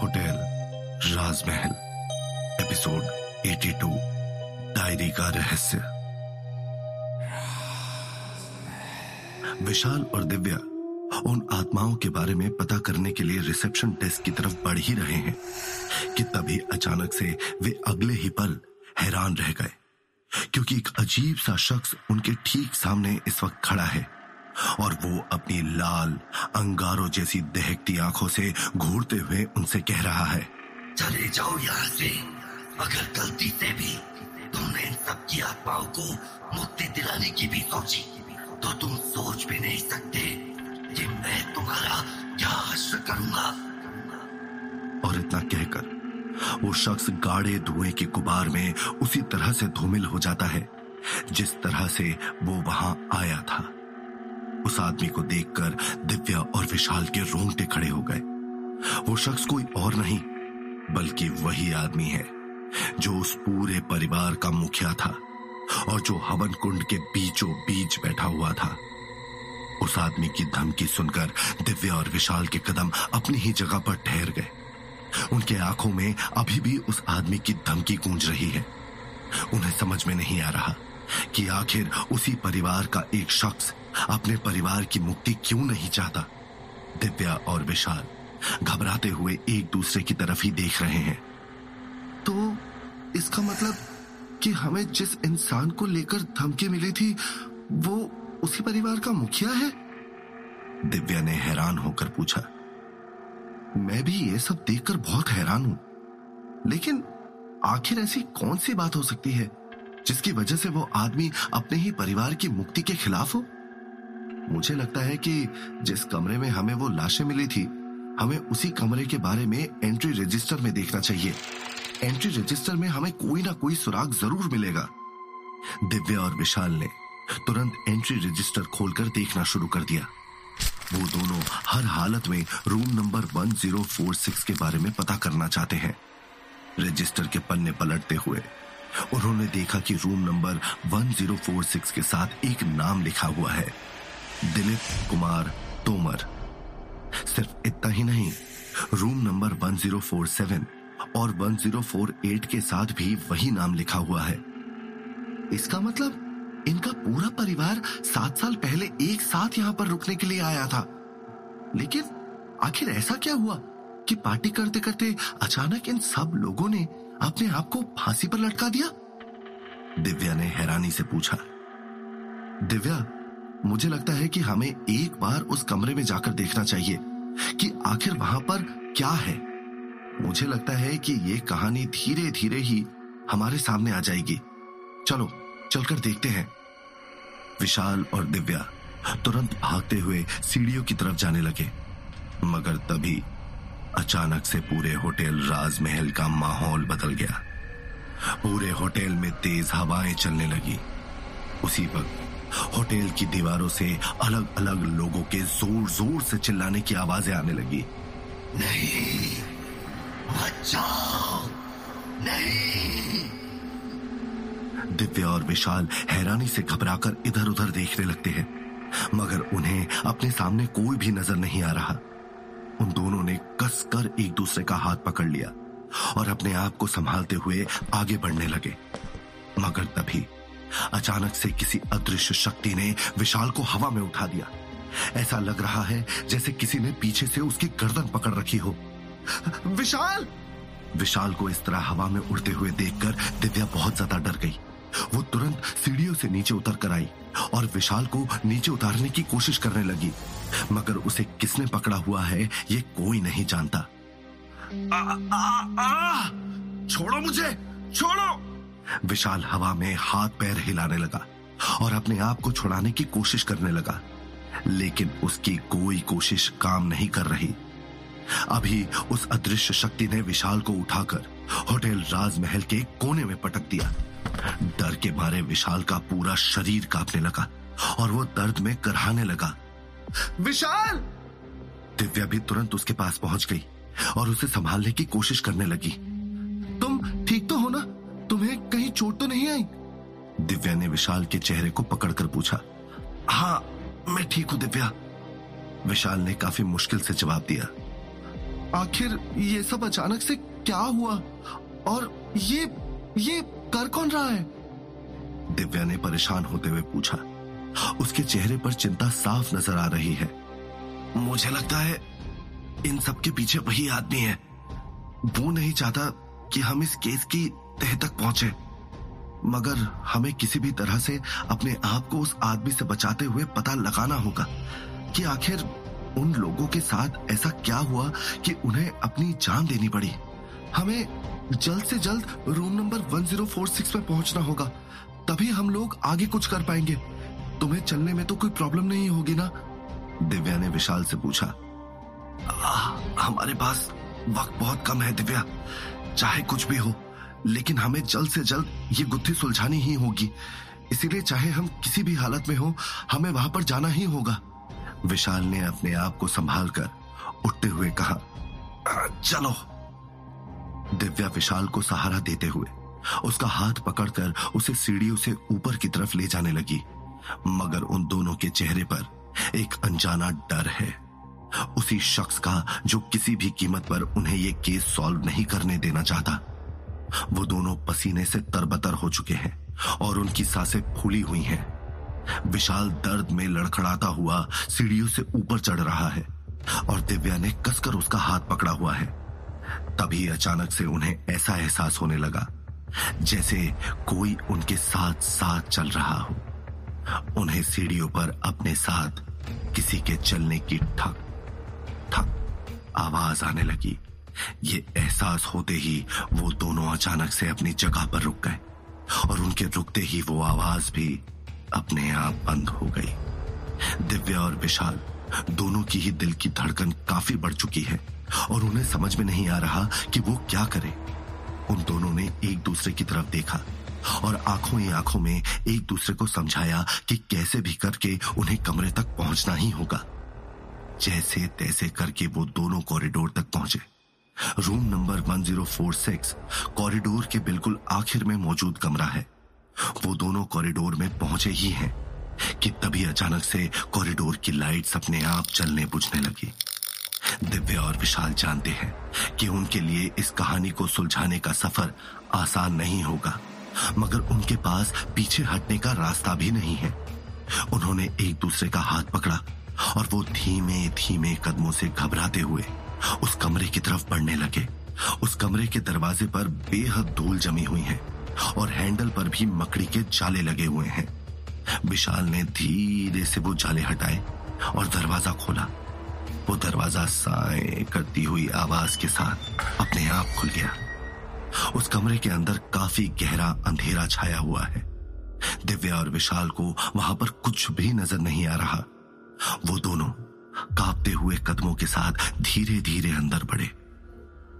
Hotel राजमहल episode 82 diary का रहस्य। विशाल और दिव्या उन आत्माओं के बारे में पता करने के लिए रिसेप्शन डेस्क की तरफ बढ़ ही रहे हैं कि तभी अचानक से वे अगले ही पल हैरान रह गए, क्योंकि एक अजीब सा शख्स उनके ठीक सामने इस वक्त खड़ा है और वो अपनी लाल अंगारों जैसी दहकती आंखों से घूरते हुए उनसे कह रहा है, चले जाओ यहाँ से। अगर गलती से भी तुमने इन सबकी आत्माओं को मुक्ति दिलाने की भी सोची तो तुम सोच भी नहीं सकते कि मैं तुम्हारा क्या हश्र करूंगा। और इतना कहकर वो शख्स गाढ़े धुएं के गुबार में उसी तरह से धूमिल हो जाता है जिस तरह से वो वहां आया था। उस आदमी को देखकर दिव्या और विशाल के रोंगटे खड़े हो गए। वो शख्स कोई और नहीं बल्कि वही आदमी है जो उस पूरे परिवार का मुखिया था और जो हवन कुंड के बीचों बीच बैठा हुआ था। उस आदमी की धमकी सुनकर दिव्या और विशाल के कदम अपनी ही जगह पर ठहर गए। उनके आंखों में अभी भी उस आदमी की धमकी गूंज रही है। उन्हें समझ में नहीं आ रहा कि आखिर उसी परिवार का एक शख्स अपने परिवार की मुक्ति क्यों नहीं चाहता। दिव्या और विशाल घबराते हुए एक दूसरे की तरफ ही देख रहे हैं। तो इसका मतलब कि हमें जिस इंसान को लेकर धमकी मिली थी वो उसी परिवार का मुखिया है? दिव्या ने हैरान होकर पूछा। मैं भी ये सब देखकर बहुत हैरान हूं, लेकिन आखिर ऐसी कौन सी बात हो सकती है जिसकी वजह से वो आदमी अपने ही परिवार की मुक्ति के खिलाफ हो? मुझे लगता है कि जिस कमरे में हमें वो लाशें मिली थी हमें उसी कमरे के बारे में एंट्री रजिस्टर में देखना चाहिए। एंट्री रजिस्टर में हमें कोई ना कोई सुराग जरूर मिलेगा। दिव्या और विशाल ने तुरंत एंट्री रजिस्टर खोलकर देखना शुरू कर दिया। वो दोनों हर हालत में रूम नंबर 1046 के बारे में पता करना चाहते हैं। रजिस्टर के पन्ने पलटते हुए उन्होंने देखा कि रूम नंबर 1046 के साथ एक नाम लिखा हुआ है, दिलीप कुमार तोमर। सिर्फ इतना ही नहीं, रूम नंबर 1047 और 1048 के साथ भी वही नाम लिखा हुआ है। इसका मतलब इनका पूरा परिवार 7 साल पहले एक साथ यहाँ पर रुकने के लिए आया था। लेकिन आखिर ऐसा क्या हुआ कि पार्टी करते करते अचानक इन सब लोगों ने अपने आप को फांसी पर लटका दिया? दिव्या ने हैरानी से पूछा। दिव्या, मुझे लगता है कि हमें एक बार उस कमरे में जाकर देखना चाहिए कि आखिर वहां पर क्या है। मुझे लगता है कि ये कहानी धीरे धीरे ही हमारे सामने आ जाएगी। चलो चलकर देखते हैं। विशाल और दिव्या तुरंत भागते हुए सीढ़ियों की तरफ जाने लगे, मगर तभी अचानक से पूरे होटल राजमहल का माहौल बदल गया। पूरे होटल में तेज हवाएं चलने लगी। उसी वक्त होटल की दीवारों से अलग अलग लोगों के जोर जोर से चिल्लाने की आवाजें आने लगी। नहीं, बचाओ, नहीं। दिव्या और विशाल हैरानी से घबराकर इधर उधर देखने लगते हैं, मगर उन्हें अपने सामने कोई भी नजर नहीं आ रहा। उन दोनों ने कसकर एक दूसरे का हाथ पकड़ लिया और अपने आप को संभालते हुए आगे बढ़ने लगे, मगर तभी अचानक से किसी अदृश्य शक्ति ने विशाल को हवा में उठा दिया। ऐसा लग रहा है जैसे किसी ने पीछे से उसकी गर्दन पकड़ रखी हो। विशाल! विशाल को इस तरह हवा में उड़ते हुए देखकर दिव्या बहुत ज्यादा डर गई। वो तुरंत सीढ़ियों से नीचे उतर कर आई और विशाल को नीचे उतारने की कोशिश करने लगी, मगर उसे किसने पकड़ा हुआ है ये कोई नहीं जानता। छोड़ो मुझे, छोड़ो! विशाल हवा में हाथ पैर हिलाने लगा और अपने आप को छुड़ाने की कोशिश करने लगा, लेकिन उसकी कोई कोशिश काम नहीं कर रही। अभी उस अदृश्य शक्ति ने विशाल को उठाकर होटल राजमहल के कोने में पटक दिया। डर के मारे विशाल का पूरा शरीर कांपने लगा और वो दर्द में कराहने लगा। विशाल! दिव्या भी तुरंत उसके पास पहुंच गई और उसे संभालने की कोशिश करने लगी। तुम ठीक तो हो ना? तुम्हें कहीं चोट तो नहीं आई? दिव्या ने विशाल के चेहरे को पकड़कर पूछा। हाँ, मैं ठीक हूँ दिव्या, विशाल ने काफी मुश्किल से जवाब दिया। आखिर ये सब अचानक से क्या हुआ और ये कर कौन रहा है? दिव्या ने परेशान होते हुए पूछा। उसके चेहरे पर चिंता साफ नजर आ रही है। मुझे लगता है इन सब के पीछे वही आदमी है। वो नहीं चाहता कि हम इस केस की तह तक पहुंचे, मगर हमें किसी भी तरह से अपने आप को उस आदमी से बचाते हुए पता लगाना होगा कि आखिर उन लोगों के साथ ऐसा क्या हुआ कि उन्हें अपनी जान देनी पड़ी। हमें जल्द से जल्द रूम नंबर 1046 में पहुंचना होगा, तभी हम लोग आगे कुछ कर पाएंगे। तुम्हें चलने में तो कोई प्रॉब्लम नहीं होगी ना? दिव्या ने विशाल से पूछा। हमारे पास वक्त बहुत कम है दिव्या, चाहे कुछ भी हो, लेकिन हमें जल्द से जल्द ये गुत्थी सुलझानी ही होगी, इसीलिए चाहे हम किसी भी हालत में हो हमें वहां पर जाना ही होगा। विशाल ने अपने आप को संभाल कर उठते हुए कहा। चलो। दिव्या विशाल को सहारा देते हुए उसका हाथ पकड़कर उसे सीढ़ियों से ऊपर की तरफ ले जाने लगी, मगर उन दोनों के चेहरे पर एक अनजाना डर है, उसी शख्स का जो किसी भी कीमत पर उन्हें ये केस सॉल्व नहीं करने देना चाहता। वो दोनों पसीने से तरबतर हो चुके हैं और उनकी सांसें फूली हुई हैं। विशाल दर्द में लड़खड़ाता हुआ सीढ़ियों से ऊपर चढ़ रहा है और दिव्या ने कसकर उसका हाथ पकड़ा हुआ है। तभी अचानक से उन्हें ऐसा एहसास होने लगा जैसे कोई उनके साथ साथ चल रहा हो। उन्हें सीढ़ियों पर अपने साथ किसी के चलने की ठक ठक आवाज आने लगी। ये एहसास होते ही वो दोनों अचानक से अपनी जगह पर रुक गए और उनके रुकते ही वो आवाज भी अपने आप बंद हो गई। दिव्या और विशाल दोनों की ही दिल की धड़कन काफी बढ़ चुकी है और उन्हें समझ में नहीं आ रहा कि वो क्या करें। उन दोनों ने एक दूसरे की तरफ देखा और आंखों ही आंखों में एक दूसरे को समझाया कि कैसे भी करके उन्हें कमरे तक पहुंचना ही होगा। जैसे तैसे करके वो दोनों कॉरिडोर तक पहुंचे। रूम नंबर 1046 कॉरिडोर के बिल्कुल आखिर में मौजूद कमरा है। वो दोनों कॉरिडोर में पहुंचे ही हैं कि तभी अचानक से कॉरिडोर की लाइट्स अपने आप चलने बुझने लगी। दिव्या और विशाल जानते हैं कि उनके लिए इस कहानी को सुलझाने का सफर आसान नहीं होगा, मगर उनके पास पीछे हटने का रास्ता भी नहीं है। उन्होंने एक दूसरे का हाथ पकड़ा और वो धीमे धीमे कदमों से घबराते हुए उस कमरे की तरफ बढ़ने लगे। उस कमरे के दरवाजे पर बेहद धूल जमी हुई है और हैंडल पर भी मकड़ी के जाले लगे हुए हैं। विशाल ने धीरे से वो जाले हटाए और दरवाजा खोला। वो दरवाजा साए करती हुई आवाज के साथ अपने आप खुल गया। उस कमरे के अंदर काफी गहरा अंधेरा छाया हुआ है। दिव्या और विशाल को वहां पर कुछ भी नजर नहीं आ रहा। वो दोनों कांपते हुए कदमों के साथ धीरे धीरे अंदर बढ़े।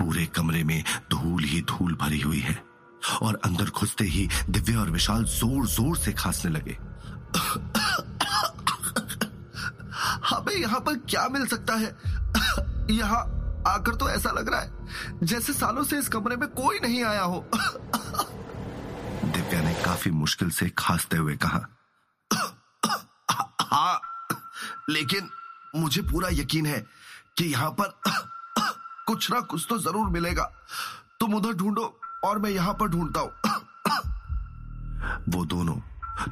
पूरे कमरे में धूल ही धूल भरी हुई है और अंदर घुसते ही दिव्या और विशाल जोर जोर से खांसने लगे। हमें यहाँ पर क्या मिल सकता है? यहाँ आकर तो ऐसा लग रहा है जैसे सालों से इस कमरे में कोई नहीं आया हो। दिव्या ने काफी मुश्किल से खांसते हुए कहा। हाँ, लेकिन मुझे पूरा यकीन है कि यहाँ पर कुछ ना कुछ तो जरूर मिलेगा। तुम उधर ढूंढो और मैं यहाँ पर ढूंढता हूँ। वो दोनों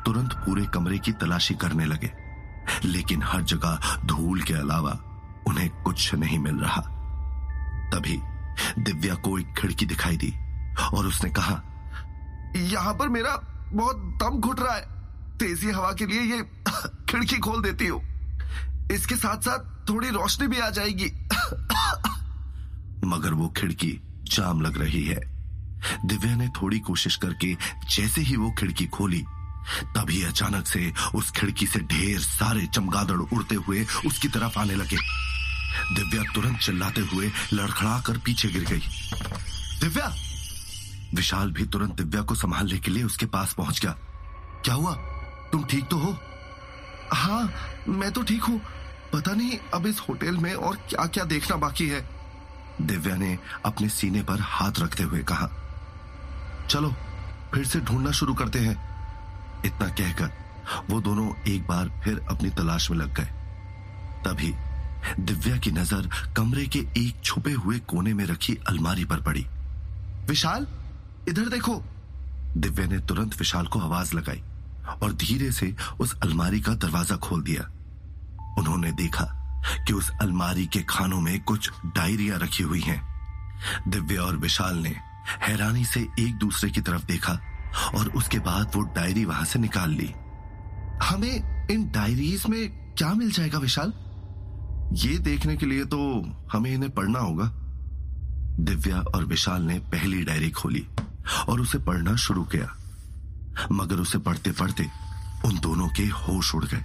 तुरंत पूरे कमरे की तलाशी करने लगे, लेकिन हर जगह धूल के अलावा उन्हें कुछ नहीं मिल रहा। तभी दिव्या को एक खिड़की दिखाई दी और उसने कहा, यहाँ पर मेरा बहुत दम घुट रहा है। तेजी हवा के लिए ये खिड़की खोल देती हूँ, इसके साथ साथ थोड़ी रोशनी भी आ जाएगी। मगर वो खिड़की जाम लग रही है। दिव्या ने थोड़ी कोशिश करके जैसे ही वो खिड़की खोली, तभी अचानक से उस खिड़की से ढेर सारे चमगादड़ उड़ते हुए उसकी तरफ आने लगे। दिव्या तुरंत चिल्लाते हुए लड़खड़ा कर पीछे गिर गई। दिव्या! विशाल भी तुरंत दिव्या को संभालने के लिए उसके पास पहुंच गया। क्या हुआ, तुम ठीक तो हो? हाँ, मैं तो ठीक हूँ। पता नहीं अब इस होटल में और क्या क्या देखना बाकी है। दिव्या ने अपने सीने पर हाथ रखते हुए कहा। चलो फिर से ढूंढना शुरू करते हैं। इतना कहकर वो दोनों एक बार फिर अपनी तलाश में लग गए। तभी दिव्या की नजर कमरे के एक छुपे हुए कोने में रखी अलमारी पर पड़ी। विशाल, इधर देखो। दिव्या ने तुरंत विशाल को आवाज लगाई और धीरे से उस अलमारी का दरवाजा खोल दिया। उन्होंने देखा कि उस अलमारी के खानों में कुछ डायरियां रखी हुई हैं। दिव्या और विशाल ने हैरानी से एक दूसरे की तरफ देखा और उसके बाद वो डायरी वहां से निकाल ली। हमें इन डायरीज में क्या मिल जाएगा विशाल? ये देखने के लिए तो हमें इन्हें पढ़ना होगा। दिव्या और विशाल ने पहली डायरी खोली और उसे पढ़ना शुरू किया, मगर उसे पढ़ते पढ़ते उन दोनों के होश उड़ गए।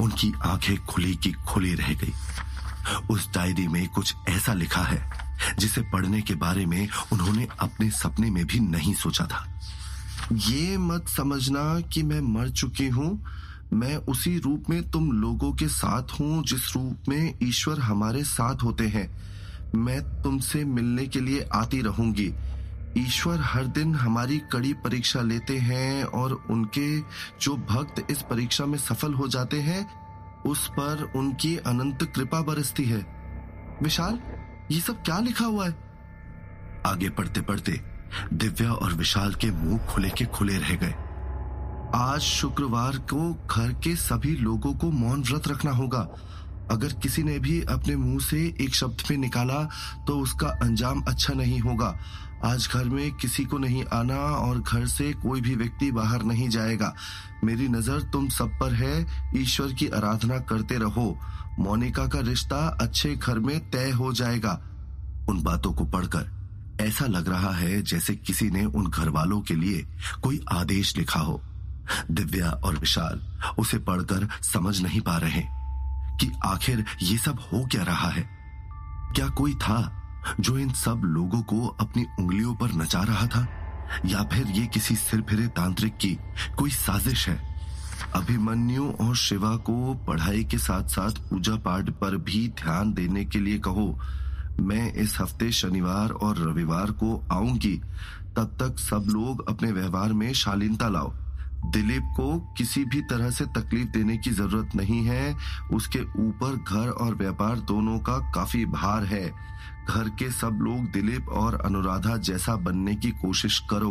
उनकी आंखें खुली की खुली रह गई। उस डायरी में कुछ ऐसा लिखा है जिसे पढ़ने के बारे में उन्होंने अपने सपने में भी नहीं सोचा था। ये मत समझना कि मैं मर चुकी हूं, मैं उसी रूप में तुम लोगों के साथ हूं जिस रूप में ईश्वर हमारे साथ होते हैं। मैं तुमसे मिलने के लिए आती रहूंगी। ईश्वर हर दिन हमारी कड़ी परीक्षा लेते हैं और उनके जो भक्त इस परीक्षा में सफल हो जाते हैं उस पर उनकी अनंत कृपा बरसती है। विशाल, ये सब क्या लिखा हुआ है? आगे पढ़ते पढ़ते दिव्या और विशाल के मुंह खुले के खुले रह गए। आज शुक्रवार को घर के सभी लोगों को मौन व्रत रखना होगा। अगर किसी ने भी अपने मुंह से एक शब्द भी निकाला तो उसका अंजाम अच्छा नहीं होगा। आज घर में किसी को नहीं आना और घर से कोई भी व्यक्ति बाहर नहीं जाएगा। मेरी नजर तुम सब पर है। ईश्वर की आराधना करते रहो। मोनिका का रिश्ता अच्छे घर में तय हो जाएगा। उन बातों को पढ़कर ऐसा लग रहा है जैसे किसी ने उन घर वालों के लिए कोई आदेश लिखा हो। दिव्या और विशाल उसे पढ़कर समझ नहीं पा रहे कि आखिर ये सब हो क्या रहा है। क्या कोई था जो इन सब लोगों को अपनी उंगलियों पर नचा रहा था, या फिर ये किसी सिरफिरे तांत्रिक की कोई साजिश है? अभिमन्यु और शिवा को पढ़ाई के साथ साथ पूजा पाठ पर भी ध्यान देने के लिए कहो। मैं इस हफ्ते शनिवार और रविवार को आऊंगी। तब तक सब लोग अपने व्यवहार में शालीनता लाओ। दिलीप को किसी भी तरह से तकलीफ देने की जरूरत नहीं है। उसके ऊपर घर और व्यापार दोनों का काफी भार है। घर के सब लोग दिलीप और अनुराधा जैसा बनने की कोशिश करो।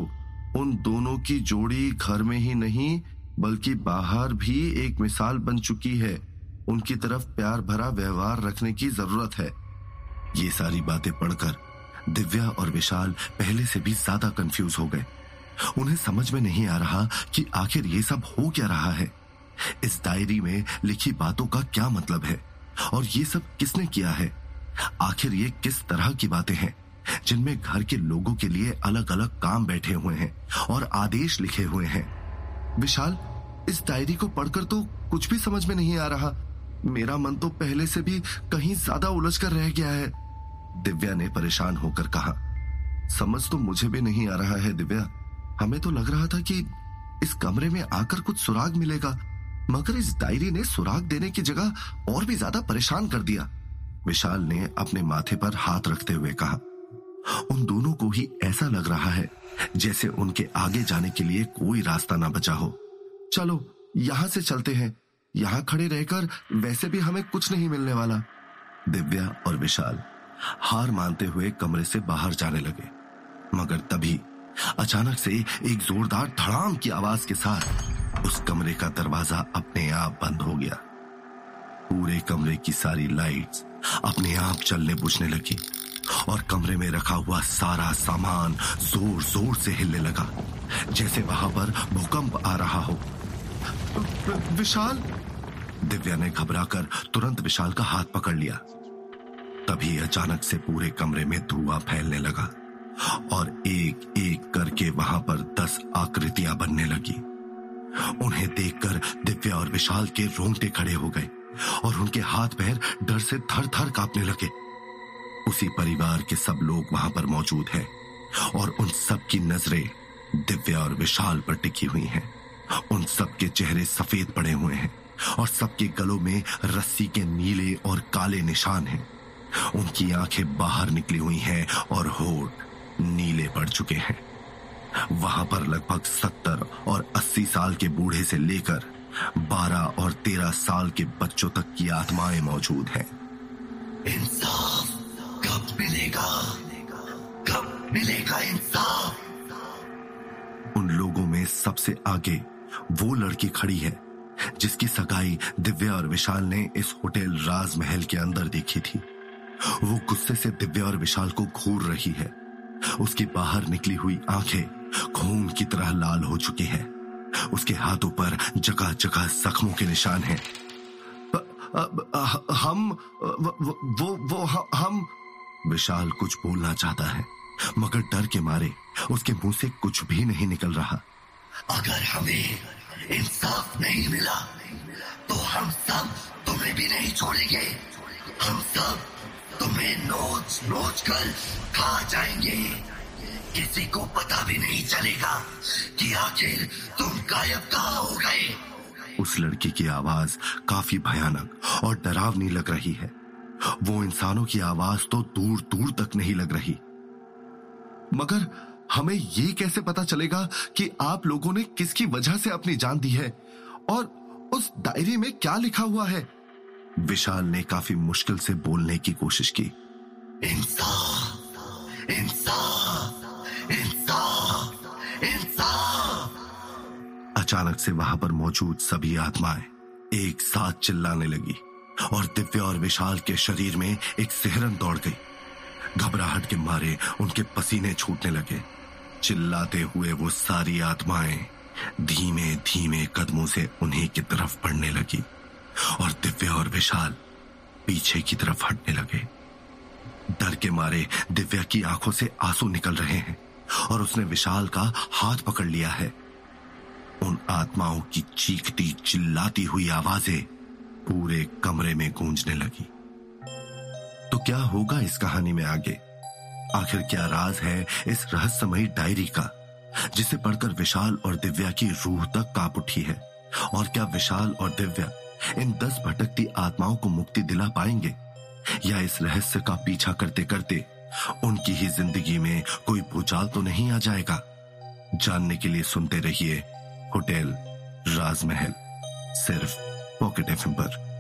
उन दोनों की जोड़ी घर में ही नहीं बल्कि बाहर भी एक मिसाल बन चुकी है। उनकी तरफ प्यार भरा व्यवहार रखने की जरूरत है। ये सारी बातें पढ़कर दिव्या और विशाल पहले से भी ज्यादा कंफ्यूज हो गए। उन्हें समझ में नहीं आ रहा कि आखिर ये सब हो क्या रहा है। इस डायरी में लिखी बातों का क्या मतलब है और ये सब किसने किया है? आखिर ये किस तरह की बातें हैं जिनमें घर के लोगों के लिए अलग अलग काम बैठे हुए हैं और आदेश लिखे हुए हैं? विशाल, इस डायरी को पढ़कर तो कुछ भी समझ में नहीं आ रहा। मेरा मन तो पहले से भी कहीं ज्यादा उलझ कर रह गया है। दिव्या ने परेशान होकर कहा। समझ तो मुझे भी नहीं आ रहा है दिव्या। हमें तो लग रहा था कि इस कमरे में आकर कुछ सुराग मिलेगा, मगर इस डायरी ने सुराग देने की जगह और भी ज्यादा परेशान कर दिया। विशाल ने अपने माथे पर हाथ रखते हुए कहा। उन दोनों को ही ऐसा लग रहा है जैसे उनके आगे जाने के लिए कोई रास्ता ना बचा हो। चलो यहां से चलते हैं। यहां खड़े रहकर वैसे भी हमें कुछ नहीं मिलने वाला। दिव्या और विशाल हार मानते हुए कमरे से बाहर जाने लगे, मगर तभी अचानक से एक जोरदार धड़ाम की आवाज के साथ उस कमरे का दरवाजा अपने आप बंद हो गया। पूरे कमरे की सारी लाइट्स अपने आप चलने बुझने लगी और कमरे में रखा हुआ सारा सामान जोर जोर से हिलने लगा, जैसे वहां पर भूकंप आ रहा हो। विशाल! दिव्या ने घबराकर तुरंत विशाल का हाथ पकड़ लिया। तभी अचानक से पूरे कमरे में धुआं फैलने लगा और एक एक करके वहां पर 10 आकृतियां बनने लगी। उन्हें देखकर दिव्या और विशाल के रोंगटे खड़े हो गए और उनके हाथ पैर डर से थर थर कांपने लगे। उसी परिवार के सब लोग वहां पर मौजूद हैं और उन सब की नजरें दिव्या और विशाल पर टिकी हुई हैं। उन सब के चेहरे सफेद पड़े हुए हैं और सबके गलों में रस्सी के नीले और काले निशान हैं। उनकी आंखें बाहर निकली हुई हैं और होंठ नीले पड़ चुके हैं। वहां पर लगभग 70 और 80 साल के बूढ़े से लेकर 12 और 13 साल के बच्चों तक की आत्माएं मौजूद हैं। इंसाफ कब मिलेगा, कब मिलेगा इंसाफ? उन लोगों में सबसे आगे वो लड़की खड़ी है जिसकी सगाई दिव्या और विशाल ने इस होटल राजमहल के अंदर देखी थी। वो गुस्से से दिव्या और विशाल को घूर रही है। उसकी बाहर निकली हुई आंखें खून की तरह लाल हो चुकी हैं। उसके हाथों पर जगह जगह जख्मों के निशान हैं। हम विशाल कुछ बोलना चाहता है मगर डर के मारे उसके मुंह से कुछ भी नहीं निकल रहा। अगर हमें इंसाफ नहीं मिला तो हम सब तुम्हें भी नहीं छोड़ेंगे, हम सब तुम्हें नोच नोच कर खा जाएंगे। किसी को पता भी नहीं चलेगा कि आखिर तुम गायब कहाँ हो गए। उस लड़की की आवाज काफी भयानक और डरावनी लग रही है। वो इंसानों की आवाज तो दूर दूर तक नहीं लग रही। मगर हमें ये कैसे पता चलेगा कि आप लोगों ने किसकी वजह से अपनी जान दी है और उस डायरी में क्या लिखा हुआ है? विशाल ने काफी मुश्किल से बोलने की कोशिश की। इंसाफ, इंसाफ, इंसाफ, इंसाफ। अचानक से वहां पर मौजूद सभी आत्माएं एक साथ चिल्लाने लगी और दिव्या और विशाल के शरीर में एक सिहरन दौड़ गई। घबराहट के मारे उनके पसीने छूटने लगे। चिल्लाते हुए वो सारी आत्माएं धीमे धीमे कदमों से उन्हीं की तरफ बढ़ने लगी और दिव्या और विशाल पीछे की तरफ हटने लगे। डर के मारे दिव्या की आंखों से आंसू निकल रहे हैं और उसने विशाल का हाथ पकड़ लिया है। उन आत्माओं की चीखती चिल्लाती हुई आवाजें पूरे कमरे में गूंजने लगी। तो क्या होगा इस कहानी में आगे? आखिर क्या राज है इस रहस्यमयी डायरी का जिसे पढ़कर विशाल और दिव्या की रूह तक कांप उठी है? और क्या विशाल और दिव्या इन 10 भटकती आत्माओं को मुक्ति दिला पाएंगे या इस रहस्य का पीछा करते करते उनकी ही जिंदगी में कोई भूचाल तो नहीं आ जाएगा? जानने के लिए सुनते रहिए होटल राजमहल सिर्फ पॉकेट एफएम पर।